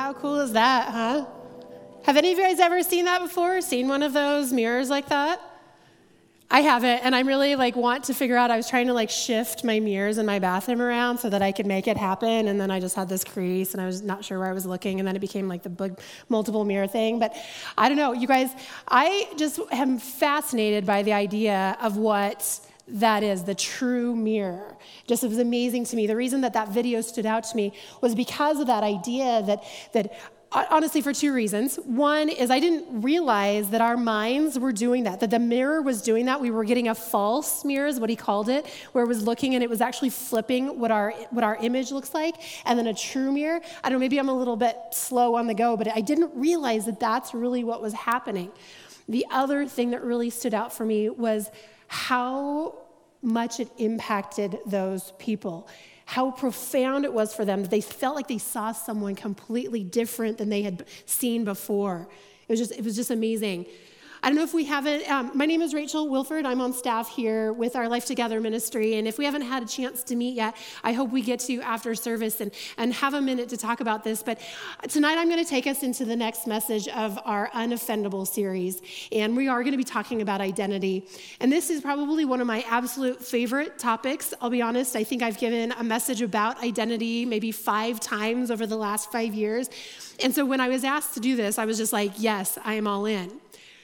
How cool is that, huh? Have any of you guys ever seen that before? Seen one of those mirrors like that? I haven't, and I really want to figure out. I was trying to shift my mirrors in my bathroom around so that I could make it happen, and then I just had this crease, and I was not sure where I was looking, and then it became the big multiple mirror thing. But I don't know, you guys, I just am fascinated by the idea of what that is, the true mirror. Just it was amazing to me. The reason that video stood out to me was because of that idea that honestly, for two reasons. One is I didn't realize that our minds were doing that the mirror was doing that. We were getting a false mirror, is what he called it, where it was looking and it was actually flipping what our image looks like, and then a true mirror. I don't know, maybe I'm a little bit slow on the go, but I didn't realize that that's really what was happening. The other thing that really stood out for me was how much it impacted those people. How profound it was for them. They felt like they saw someone completely different than they had seen before. It was just amazing. I don't know if we haven't, my name is Rachel Wilford. I'm on staff here with our Life Together ministry. And if we haven't had a chance to meet yet, I hope we get to after service and have a minute to talk about this. But tonight I'm going to take us into the next message of our Unoffendable series. And we are going to be talking about identity. And this is probably one of my absolute favorite topics. I'll be honest, I think I've given a message about identity maybe 5 times over the last 5 years. And so when I was asked to do this, I was just like, yes, I am all in.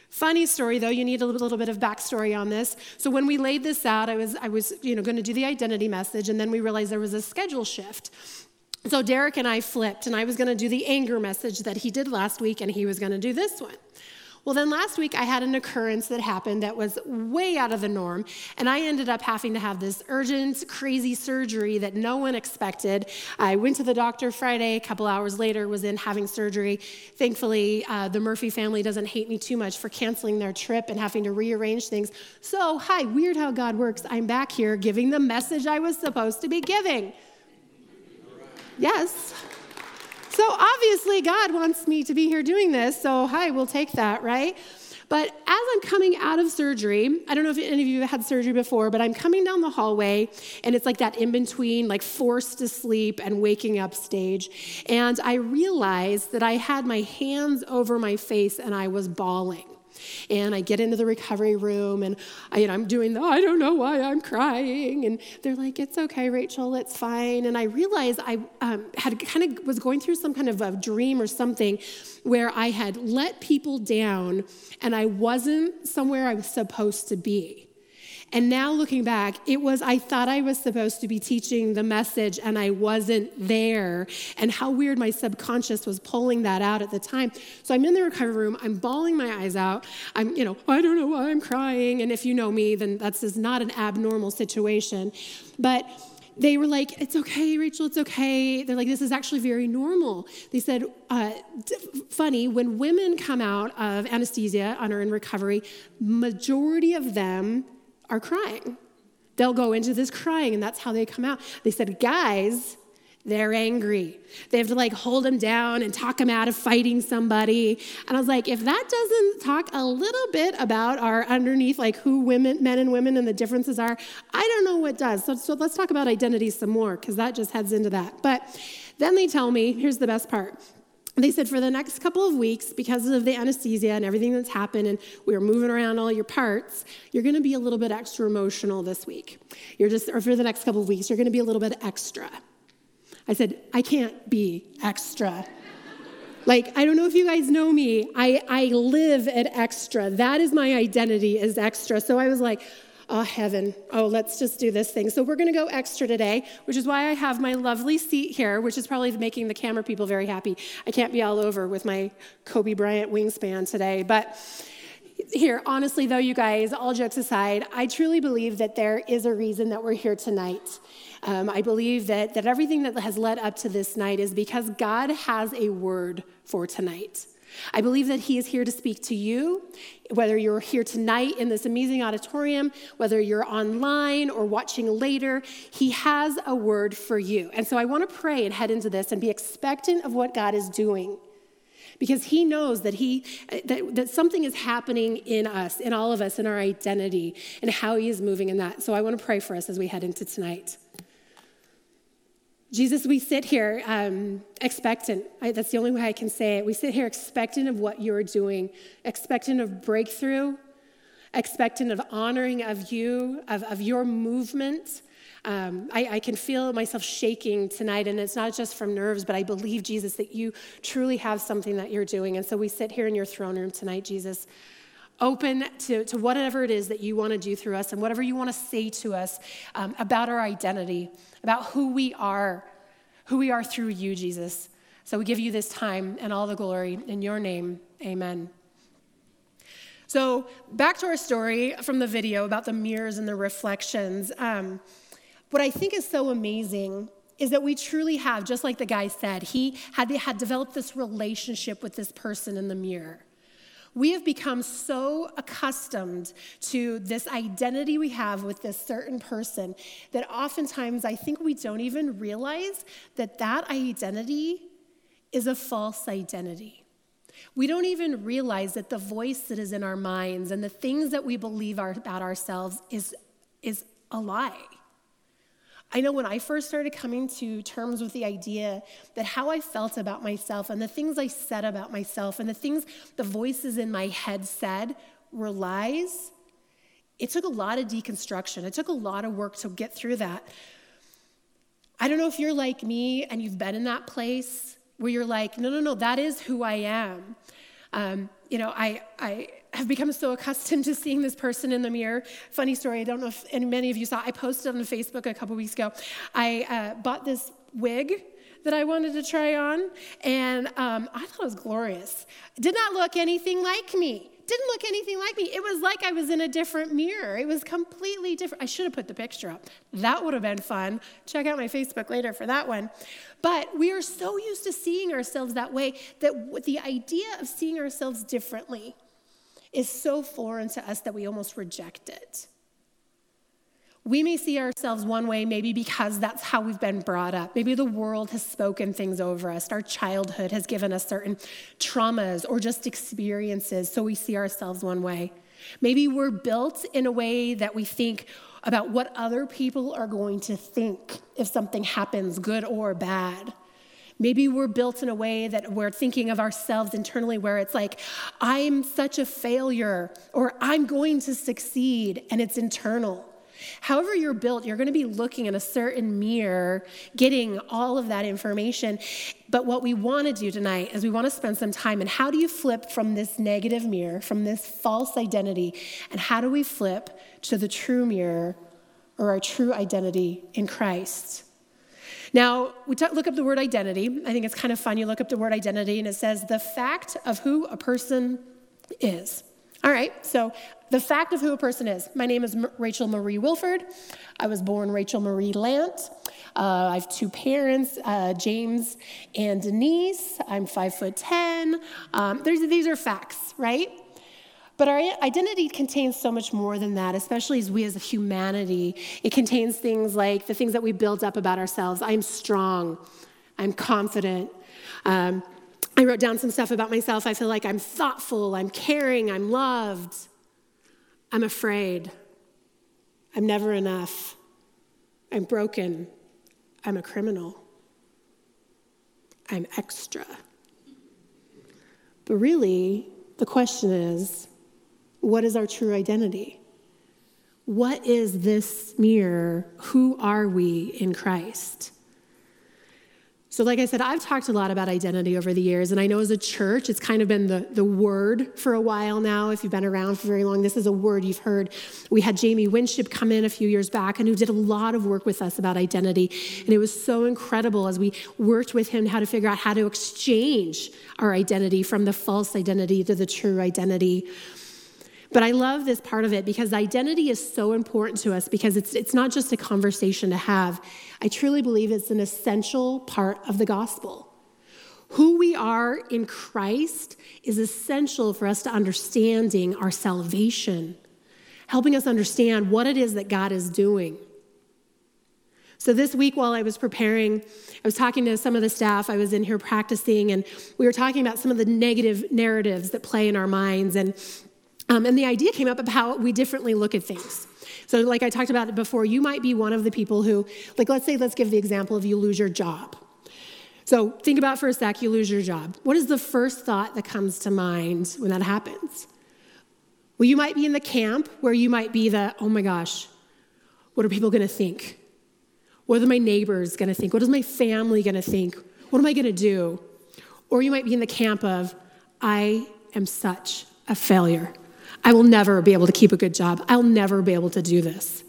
Funny story, though, you need a little bit of backstory on this. So when we laid this out, I was going to do the identity message, and then we realized there was a schedule shift. So Derek and I flipped, and I was going to do the anger message that he did last week, and he was going to do this one. Well, then last week I had an occurrence that happened that was way out of the norm, and I ended up having to have this urgent, crazy surgery that no one expected. I went to the doctor Friday, a couple hours later was in having surgery. Thankfully, the Murphy family doesn't hate me too much for canceling their trip and having to rearrange things. So, hi, weird how God works. I'm back here giving the message I was supposed to be giving. Yes. So obviously God wants me to be here doing this, so hi, we'll take that, right? But as I'm coming out of surgery, I don't know if any of you have had surgery before, but I'm coming down the hallway, and it's that in-between, forced to sleep and waking up stage, and I realized that I had my hands over my face and I was bawling. And I get into the recovery room, and I'm doing the, I don't know why I'm crying. And they're like, it's okay, Rachel, it's fine. And I realized I was going through some kind of a dream or something where I had let people down, and I wasn't somewhere I was supposed to be. And now looking back, I thought I was supposed to be teaching the message and I wasn't there, and how weird my subconscious was pulling that out at the time. So I'm in the recovery room, I'm bawling my eyes out, I'm, I don't know why I'm crying, and if you know me, then that's just not an abnormal situation. But they were like, it's okay, Rachel, it's okay. They're like, this is actually very normal. They said, funny, when women come out of anesthesia and are in recovery, majority of them are crying. They'll go into this crying, and that's how they come out. They said, guys, they're angry. They have to hold them down and talk them out of fighting somebody. And I was like, if that doesn't talk a little bit about our underneath, who men and women and the differences are, I don't know what does. So let's talk about identity some more, because that just heads into that. But then they tell me, here's the best part. They said for the next couple of weeks, because of the anesthesia and everything that's happened, and we were moving around all your parts, you're going to be a little bit extra emotional this week. Or for the next couple of weeks, you're going to be a little bit extra. I said, I can't be extra. I don't know if you guys know me. I live at extra. That is my identity, is extra. So I was like, oh, heaven. Oh, let's just do this thing. So we're going to go extra today, which is why I have my lovely seat here, which is probably making the camera people very happy. I can't be all over with my Kobe Bryant wingspan today. But here, honestly, though, you guys, all jokes aside, I truly believe that there is a reason that we're here tonight. I believe that everything that has led up to this night is because God has a word for tonight. I believe that he is here to speak to you, whether you're here tonight in this amazing auditorium, whether you're online or watching later, he has a word for you. And so I want to pray and head into this and be expectant of what God is doing, because he knows that that something is happening in us, in all of us, in our identity, and how he is moving in that. So I want to pray for us as we head into tonight. Jesus, we sit here expectant. That's the only way I can say it. We sit here expectant of what you're doing, expectant of breakthrough, expectant of honoring of you, of your movement. I can feel myself shaking tonight, and it's not just from nerves, but I believe, Jesus, that you truly have something that you're doing. And so we sit here in your throne room tonight, Jesus, open to whatever it is that you want to do through us and whatever you want to say to us about our identity, about who we are through you, Jesus. So we give you this time and all the glory in your name. Amen. So back to our story from the video about the mirrors and the reflections. What I think is so amazing is that we truly have, just like the guy said, he had developed this relationship with this person in the mirror. We have become so accustomed to this identity we have with this certain person that oftentimes I think we don't even realize that that identity is a false identity. We don't even realize that the voice that is in our minds and the things that we believe about ourselves is a lie. I know when I first started coming to terms with the idea that how I felt about myself and the things I said about myself and the things the voices in my head said were lies, it took a lot of deconstruction. It took a lot of work to get through that. I don't know if you're like me and you've been in that place where you're like, no, that is who I am. I have become so accustomed to seeing this person in the mirror. Funny story, I don't know if many of you saw, I posted on Facebook a couple weeks ago. I bought this wig that I wanted to try on, and I thought it was glorious. It did not look anything like me. Didn't look anything like me. It was like I was in a different mirror. It was completely different. I should have put the picture up. That would have been fun. Check out my Facebook later for that one. But we are so used to seeing ourselves that way that the idea of seeing ourselves differently is so foreign to us that we almost reject it. We may see ourselves one way, maybe because that's how we've been brought up. Maybe the world has spoken things over us. Our childhood has given us certain traumas or just experiences, so we see ourselves one way. Maybe we're built in a way that we think about what other people are going to think if something happens, good or bad. Maybe we're built in a way that we're thinking of ourselves internally where it's like, I'm such a failure, or I'm going to succeed, and it's internal. However you're built, you're going to be looking in a certain mirror, getting all of that information. But what we want to do tonight is we want to spend some time in how do you flip from this negative mirror, from this false identity, and how do we flip to the true mirror or our true identity in Christ? Now, we look up the word identity. I think it's kind of fun. You look up the word identity, and it says the fact of who a person is. All right, so the fact of who a person is. My name is Rachel Marie Wilford. I was born Rachel Marie Lant. I have two parents, James and Denise. I'm 5'10". These are facts, right? But our identity contains so much more than that, especially as we as a humanity. It contains things like the things that we build up about ourselves. I'm strong. I'm confident. I wrote down some stuff about myself. I feel like I'm thoughtful. I'm caring. I'm loved. I'm afraid. I'm never enough. I'm broken. I'm a criminal. I'm extra. But really, the question is, what is our true identity? What is this mirror? Who are we in Christ? So like I said, I've talked a lot about identity over the years, and I know as a church, it's kind of been the word for a while now. If you've been around for very long, this is a word you've heard. We had Jamie Winship come in a few years back, and who did a lot of work with us about identity, and it was so incredible as we worked with him how to figure out how to exchange our identity from the false identity to the true identity. But I love this part of it because identity is so important to us because it's not just a conversation to have. I truly believe it's an essential part of the gospel. Who we are in Christ is essential for us to understanding our salvation, helping us understand what it is that God is doing. So this week while I was preparing, I was talking to some of the staff. I was in here practicing, and we were talking about some of the negative narratives that play in our minds, and the idea came up of how we differently look at things. So like I talked about it before, you might be one of the people who, like let's give the example of you lose your job. So think about for a sec, you lose your job. What is the first thought that comes to mind when that happens? Well, you might be in the camp where you might be the, oh my gosh, what are people gonna think? What are my neighbors gonna think? What is my family gonna think? What am I gonna do? Or you might be in the camp of, I am such a failure. I will never be able to keep a good job. I'll never be able to do this.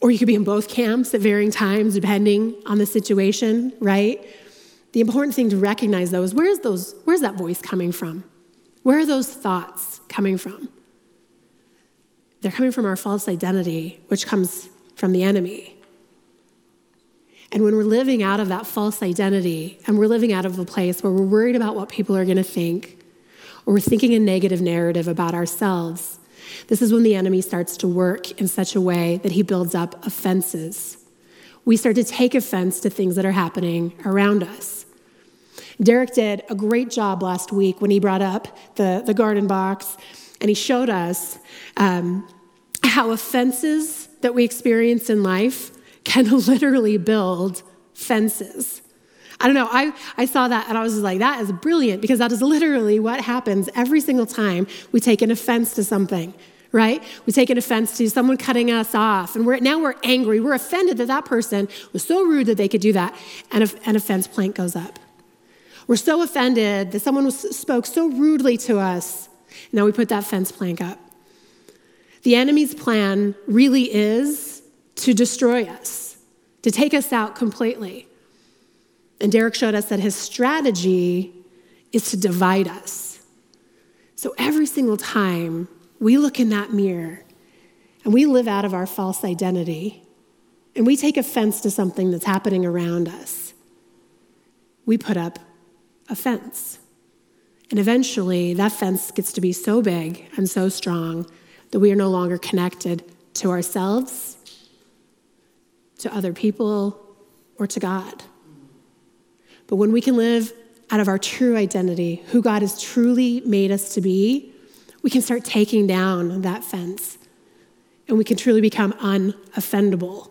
Or you could be in both camps at varying times, depending on the situation, right? The important thing to recognize, though, is where's that voice coming from? Where are those thoughts coming from? They're coming from our false identity, which comes from the enemy. And when we're living out of that false identity, and we're living out of a place where we're worried about what people are going to think, or we're thinking a negative narrative about ourselves, this is when the enemy starts to work in such a way that he builds up offenses. We start to take offense to things that are happening around us. Derek did a great job last week when he brought up the garden box, and he showed us how offenses that we experience in life can literally build fences. I don't know, I saw that and I was just like, that is brilliant, because that is literally what happens every single time we take an offense to something, right? We take an offense to someone cutting us off, and now we're angry, we're offended that that person was so rude that they could do that, and an offense plank goes up. We're so offended that someone spoke so rudely to us, and now we put that fence plank up. The enemy's plan really is to destroy us, to take us out completely. And Derek showed us that his strategy is to divide us. So every single time we look in that mirror and we live out of our false identity and we take offense to something that's happening around us, we put up a fence. And eventually that fence gets to be so big and so strong that we are no longer connected to ourselves, to other people, or to God. But when we can live out of our true identity, who God has truly made us to be, we can start taking down that fence. And we can truly become unoffendable.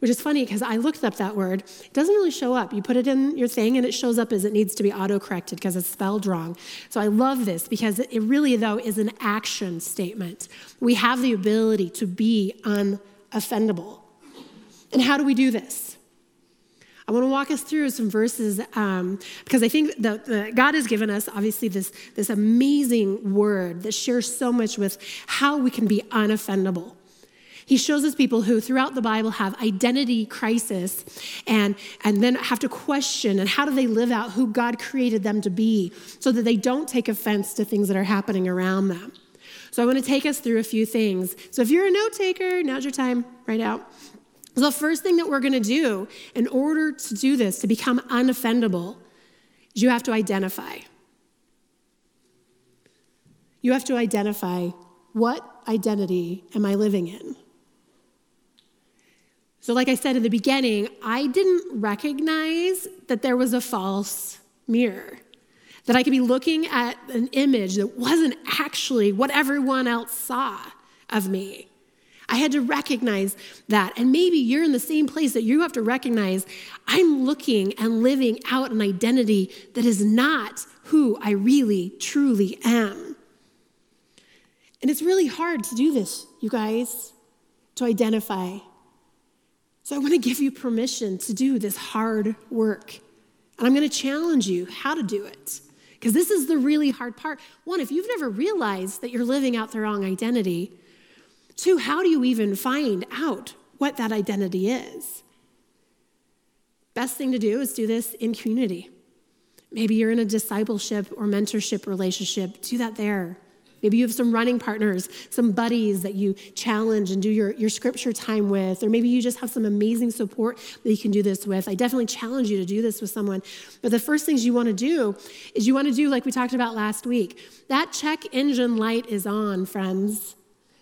Which is funny, because I looked up that word. It doesn't really show up. You put it in your thing and it shows up as it needs to be auto-corrected because it's spelled wrong. So I love this, because it really, though, is an action statement. We have the ability to be unoffendable. And how do we do this? I want to walk us through some verses because I think that God has given us, obviously, this amazing word that shares so much with how we can be unoffendable. He shows us people who throughout the Bible have identity crisis and then have to question, and how do they live out who God created them to be so that they don't take offense to things that are happening around them. So I want to take us through a few things. So if you're a note taker, now's your time, write out. So the first thing that we're going to do in order to do this, to become unoffendable, is you have to identify. You have to identify, what identity am I living in? So like I said in the beginning, I didn't recognize that there was a false mirror, that I could be looking at an image that wasn't actually what everyone else saw of me. I had to recognize that. And maybe you're in the same place that you have to recognize, I'm looking and living out an identity that is not who I really, truly am. And it's really hard to do this, you guys, to identify. So I want to give you permission to do this hard work. And I'm going to challenge you how to do it, because this is the really hard part. One, if you've never realized that you're living out the wrong identity. Two, how do you even find out what that identity is? Best thing to do is do this in community. Maybe you're in a discipleship or mentorship relationship. Do that there. Maybe you have some running partners, some buddies that you challenge and do your scripture time with, or maybe you just have some amazing support that you can do this with. I definitely challenge you to do this with someone. But the first things you want to do is you want to do like we talked about last week. That check engine light is on, friends.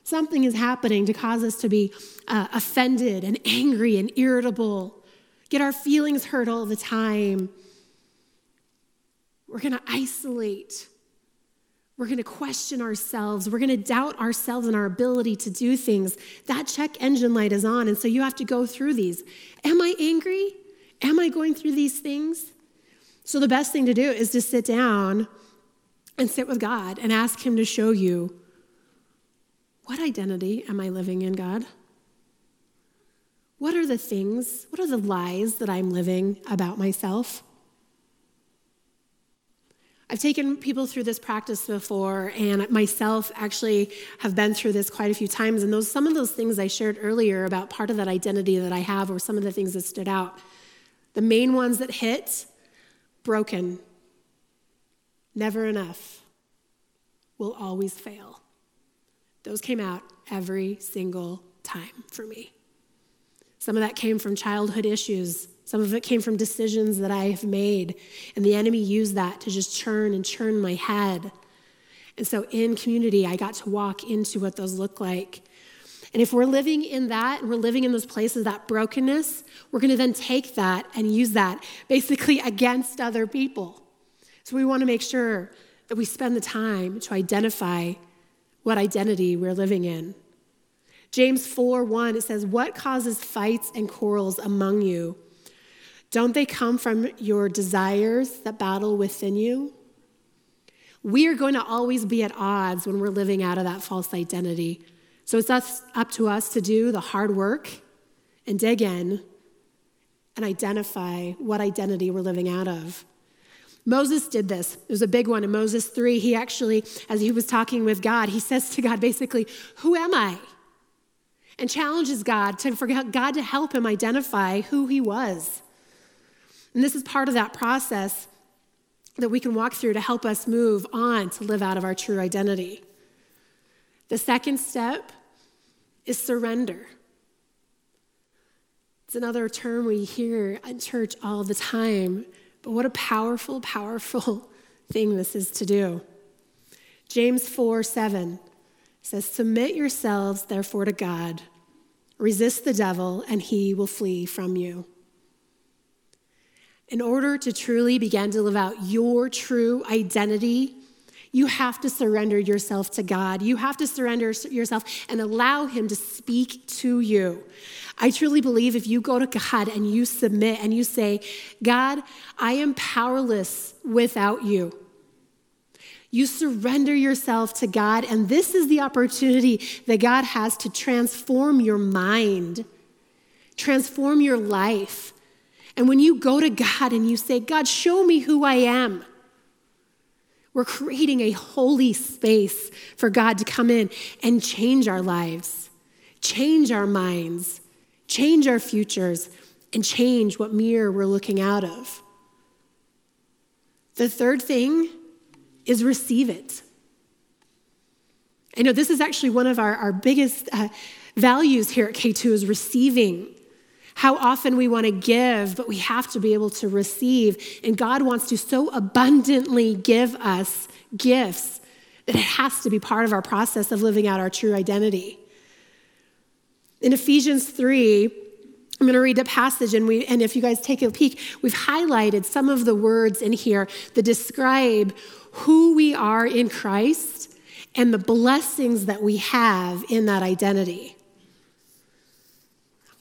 Something is happening to cause us to be offended and angry and irritable, get our feelings hurt all the time. We're going to isolate. We're going to question ourselves. We're going to doubt ourselves and our ability to do things. That check engine light is on, and so you have to go through these. Am I angry? Am I going through these things? So the best thing to do is to sit down and sit with God and ask him to show you, what identity am I living in, God? What are the things, what are the lies that I'm living about myself? I've taken people through this practice before, and myself actually have been through this quite a few times. And some of those things I shared earlier about part of that identity that I have, or some of the things that stood out. The main ones that hit: broken, never enough, will always fail. Those came out every single time for me. Some of that came from childhood issues. Some of it came from decisions that I have made, and the enemy used that to just churn and churn my head. And so in community, I got to walk into what those look like. And if we're living in that, and we're living in those places, that brokenness, we're going to then take that and use that basically against other people. So we want to make sure that we spend the time to identify what identity we're living in. James 4:1, it says, "What causes fights and quarrels among you? Don't they come from your desires that battle within you?" We are going to always be at odds when we're living out of that false identity. So it's up to us to do the hard work and dig in and identify what identity we're living out of. Moses did this. It was a big one. In Moses 3, he actually, as he was talking with God, he says to God basically, "Who am I?" And challenges God for God to help him identify who he was. And this is part of that process that we can walk through to help us move on to live out of our true identity. The second step is surrender. It's another term we hear in church all the time, but what a powerful, powerful thing this is to do. James 4:7 says, "Submit yourselves, therefore, to God. Resist the devil, and he will flee from you." In order to truly begin to live out your true identity, you have to surrender yourself to God. You have to surrender yourself and allow him to speak to you. I truly believe if you go to God and you submit and you say, "God, I am powerless without you." You surrender yourself to God, and this is the opportunity that God has to transform your mind, transform your life. And when you go to God and you say, "God, show me who I am," we're creating a holy space for God to come in and change our lives, change our minds, change our futures, and change what mirror we're looking out of. The third thing is receive it. I know this is actually one of our biggest values here at K2 is receiving. How often we want to give, but we have to be able to receive. And God wants to so abundantly give us gifts that it has to be part of our process of living out our true identity. In Ephesians 3, I'm going to read a passage, and if you guys take a peek, we've highlighted some of the words in here that describe who we are in Christ and the blessings that we have in that identity.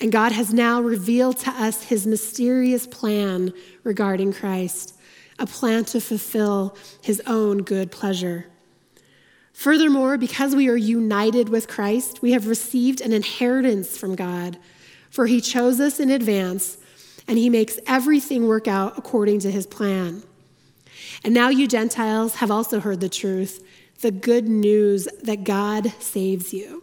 And God has now revealed to us his mysterious plan regarding Christ, a plan to fulfill his own good pleasure. Furthermore, because we are united with Christ, we have received an inheritance from God, for he chose us in advance, and he makes everything work out according to his plan. And now you Gentiles have also heard the truth, the good news that God saves you.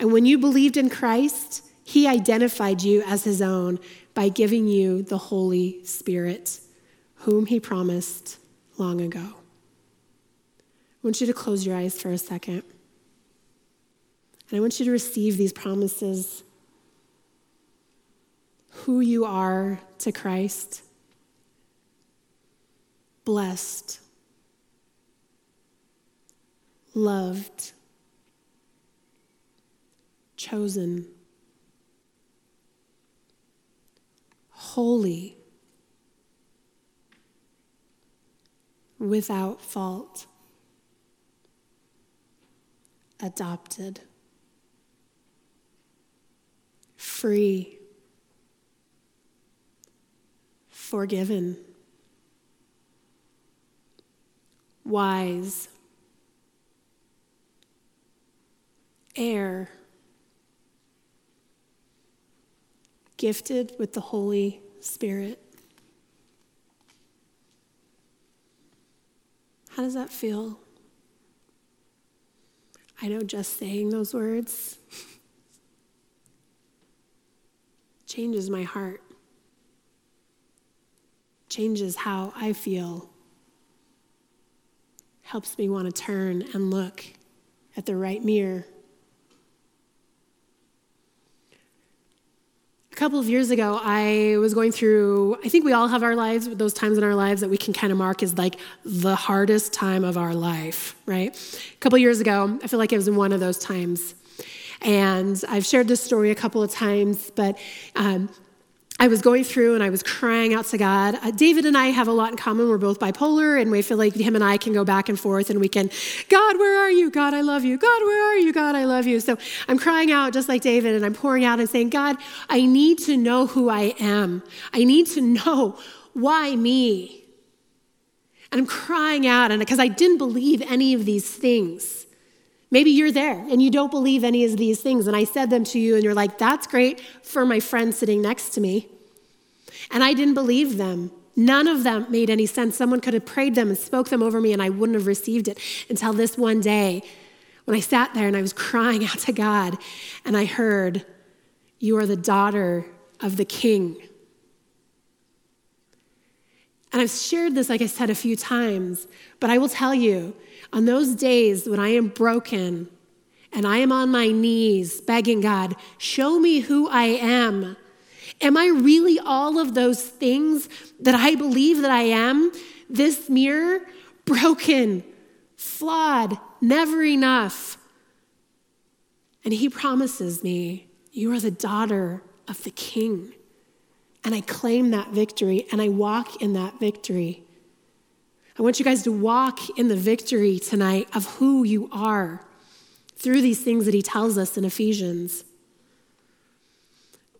And when you believed in Christ, he identified you as his own by giving you the Holy Spirit, whom he promised long ago. I want you to close your eyes for a second. And I want you to receive these promises, who you are to Christ. Blessed, loved, chosen, holy, without fault, adopted, free, forgiven, wise, heir, gifted with the Holy Spirit. How does that feel? I know just saying those words changes my heart, changes how I feel, helps me want to turn and look at the right mirror. A couple of years ago, I was going through, I think we all have our lives, those times in our lives that we can kind of mark as like the hardest time of our life, right? A couple of years ago, I feel like it was in one of those times. And I've shared this story a couple of times, but I was going through and I was crying out to God. David and I have a lot in common. We're both bipolar, and we feel like him and I can go back and forth, and we can, God, where are you? God, I love you. God, where are you? God, I love you. So I'm crying out just like David, and I'm pouring out and saying, God, I need to know who I am. I need to know why me. And I'm crying out, and because I didn't believe any of these things. Maybe you're there and you don't believe any of these things, and I said them to you and you're like, that's great for my friend sitting next to me. And I didn't believe them. None of them made any sense. Someone could have prayed them and spoke them over me and I wouldn't have received it until this one day when I sat there and I was crying out to God and I heard, you are the daughter of the King. And I've shared this, like I said, a few times, but I will tell you, on those days when I am broken and I am on my knees begging God, show me who I am. Am I really all of those things that I believe that I am? This mirror, broken, flawed, never enough. And he promises me, you are the daughter of the King. And I claim that victory and I walk in that victory. I want you guys to walk in the victory tonight of who you are through these things that he tells us in Ephesians.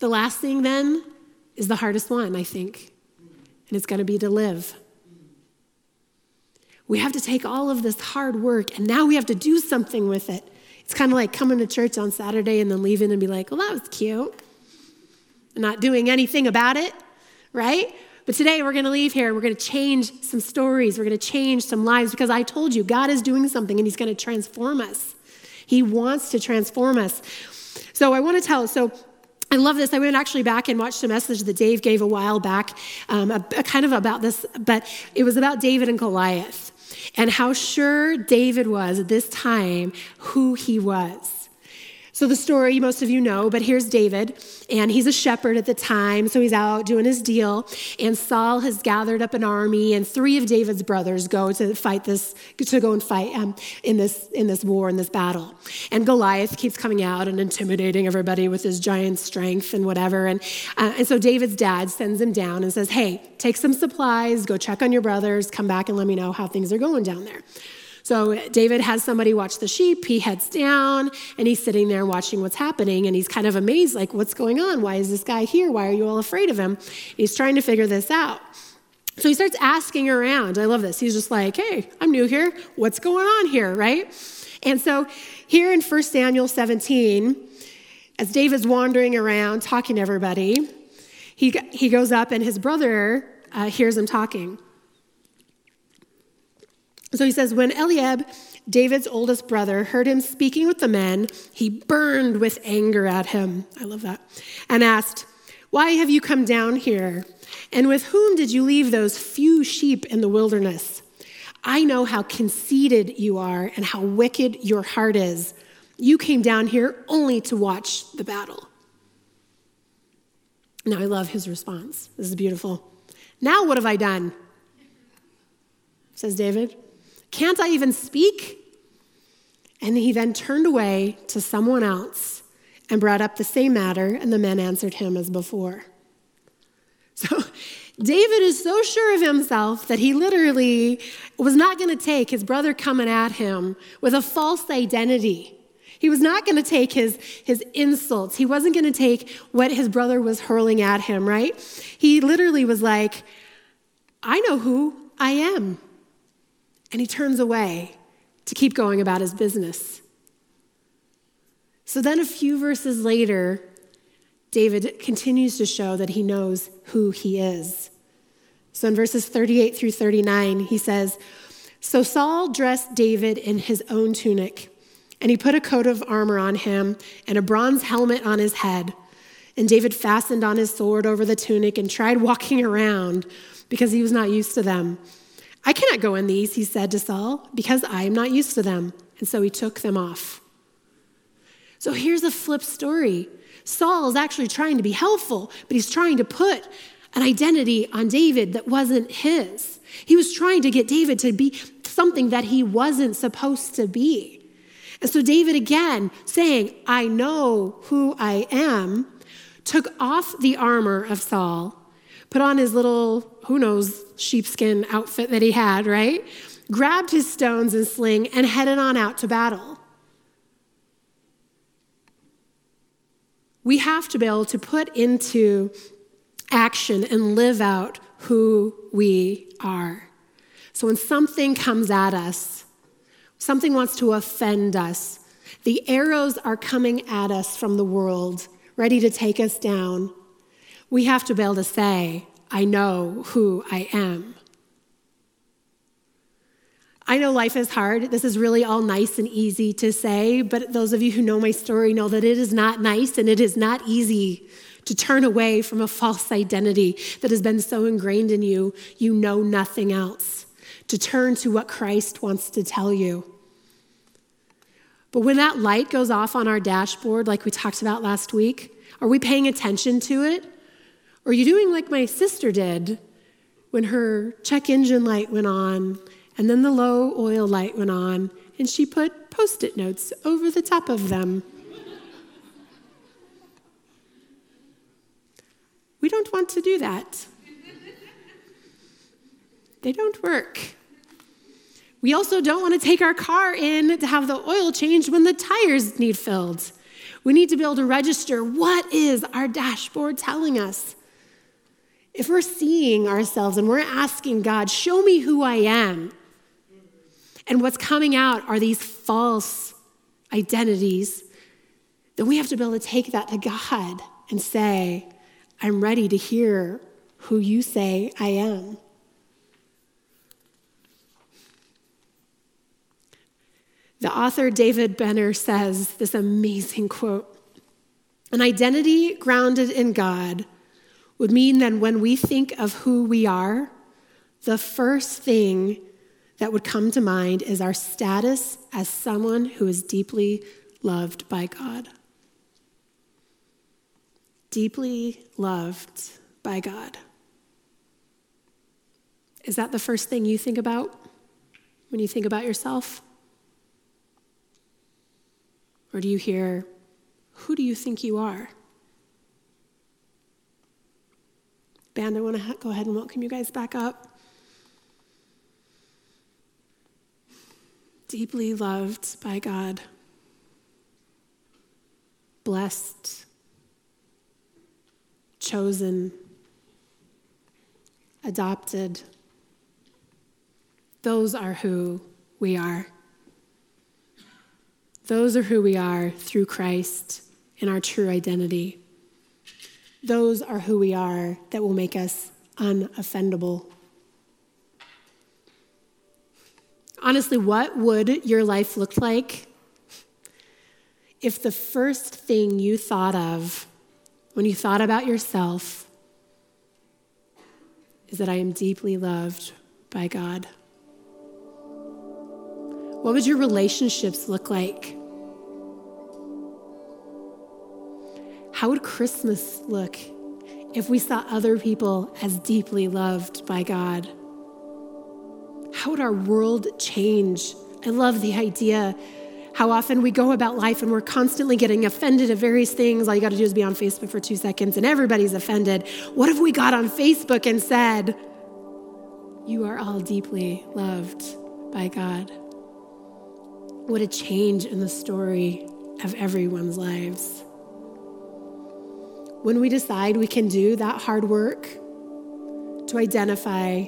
The last thing then is the hardest one, I think, and it's going to be to live. We have to take all of this hard work and now we have to do something with it. It's kind of like coming to church on Saturday and then leaving and be like, well, that was cute. I'm not doing anything about it, right? But today we're going to leave here and we're going to change some stories. We're going to change some lives because I told you God is doing something and he's going to transform us. He wants to transform us. So I love this. I went actually back and watched a message that Dave gave a while back, kind of about this, but it was about David and Goliath and how sure David was at this time who he was. So the story, most of you know, but here's David, and he's a shepherd at the time, so he's out doing his deal, and Saul has gathered up an army, and three of David's brothers go and fight in this battle. And Goliath keeps coming out and intimidating everybody with his giant strength and whatever, and so David's dad sends him down and says, hey, take some supplies, go check on your brothers, come back and let me know how things are going down there. So David has somebody watch the sheep. He heads down and he's sitting there watching what's happening. And he's kind of amazed, like, what's going on? Why is this guy here? Why are you all afraid of him? And he's trying to figure this out. So he starts asking around. I love this. He's just like, hey, I'm new here. What's going on here, right? And so here in 1 Samuel 17, as David's wandering around talking to everybody, he goes up and his brother hears him talking. So he says, when Eliab, David's oldest brother, heard him speaking with the men, he burned with anger at him. I love that. And asked, why have you come down here? And with whom did you leave those few sheep in the wilderness? I know how conceited you are and how wicked your heart is. You came down here only to watch the battle. Now, I love his response. This is beautiful. Now what have I done? Says David. Can't I even speak? And he then turned away to someone else and brought up the same matter, and the men answered him as before. So David is so sure of himself that he literally was not going to take his brother coming at him with a false identity. He was not going to take his insults. He wasn't going to take what his brother was hurling at him, right? He literally was like, I know who I am. And he turns away to keep going about his business. So then a few verses later, David continues to show that he knows who he is. So in verses 38 through 39, he says, so Saul dressed David in his own tunic, and he put a coat of armor on him and a bronze helmet on his head. And David fastened on his sword over the tunic and tried walking around because he was not used to them. I cannot go in these, he said to Saul, because I am not used to them. And so he took them off. So here's a flip story. Saul is actually trying to be helpful, but he's trying to put an identity on David that wasn't his. He was trying to get David to be something that he wasn't supposed to be. And so David, again, saying, I know who I am, took off the armor of Saul, put on his little, who knows, sheepskin outfit that he had, right? Grabbed his stones and sling and headed on out to battle. We have to be able to put into action and live out who we are. So when something comes at us, something wants to offend us, the arrows are coming at us from the world, ready to take us down. We have to be able to say, I know who I am. I know life is hard. This is really all nice and easy to say, but those of you who know my story know that it is not nice and it is not easy to turn away from a false identity that has been so ingrained in you, you know nothing else, to turn to what Christ wants to tell you. But when that light goes off on our dashboard, like we talked about last week, are we paying attention to it? Or are you doing like my sister did when her check engine light went on? And then the low oil light went on, and she put Post-it notes over the top of them. We don't want to do that. They don't work. We also don't want to take our car in to have the oil changed when the tires need filled. We need to be able to register what is our dashboard telling us. If we're seeing ourselves and we're asking God, show me who I am, and what's coming out are these false identities, then we have to be able to take that to God and say, I'm ready to hear who you say I am. The author David Benner says this amazing quote, an identity grounded in God would mean that when we think of who we are, the first thing that would come to mind is our status as someone who is deeply loved by God. Deeply loved by God. Is that the first thing you think about when you think about yourself? Or do you hear, who do you think you are? Band, I want to go ahead and welcome you guys back up. Deeply loved by God. Blessed. Chosen. Adopted. Those are who we are. Those are who we are through Christ in our true identity. Those are who we are that will make us unoffendable. Honestly, what would your life look like if the first thing you thought of when you thought about yourself is that I am deeply loved by God? What would your relationships look like? How would Christmas look if we saw other people as deeply loved by God? How would our world change? I love the idea how often we go about life and we're constantly getting offended at various things. All you got to do is be on Facebook for 2 seconds and everybody's offended. What if we got on Facebook and said, you are all deeply loved by God? What a change in the story of everyone's lives. When we decide we can do that hard work to identify,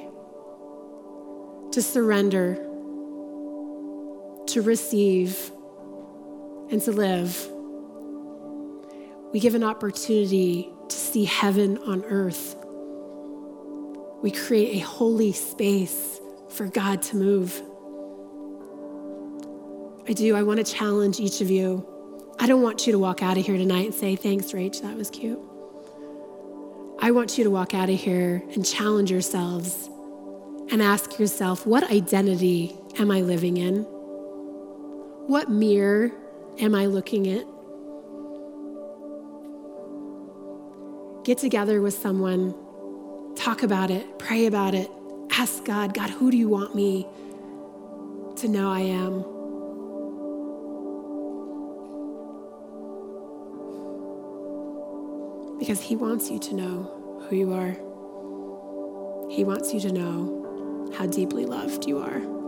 to surrender, to receive, and to live, we give an opportunity to see heaven on earth. We create a holy space for God to move. I want to challenge each of you. I don't want you to walk out of here tonight and say, thanks, Rach, that was cute. I want you to walk out of here and challenge yourselves and ask yourself, what identity am I living in? What mirror am I looking at? Get together with someone, talk about it, pray about it, ask God, God, who do you want me to know I am? Because he wants you to know who you are. He wants you to know how deeply loved you are.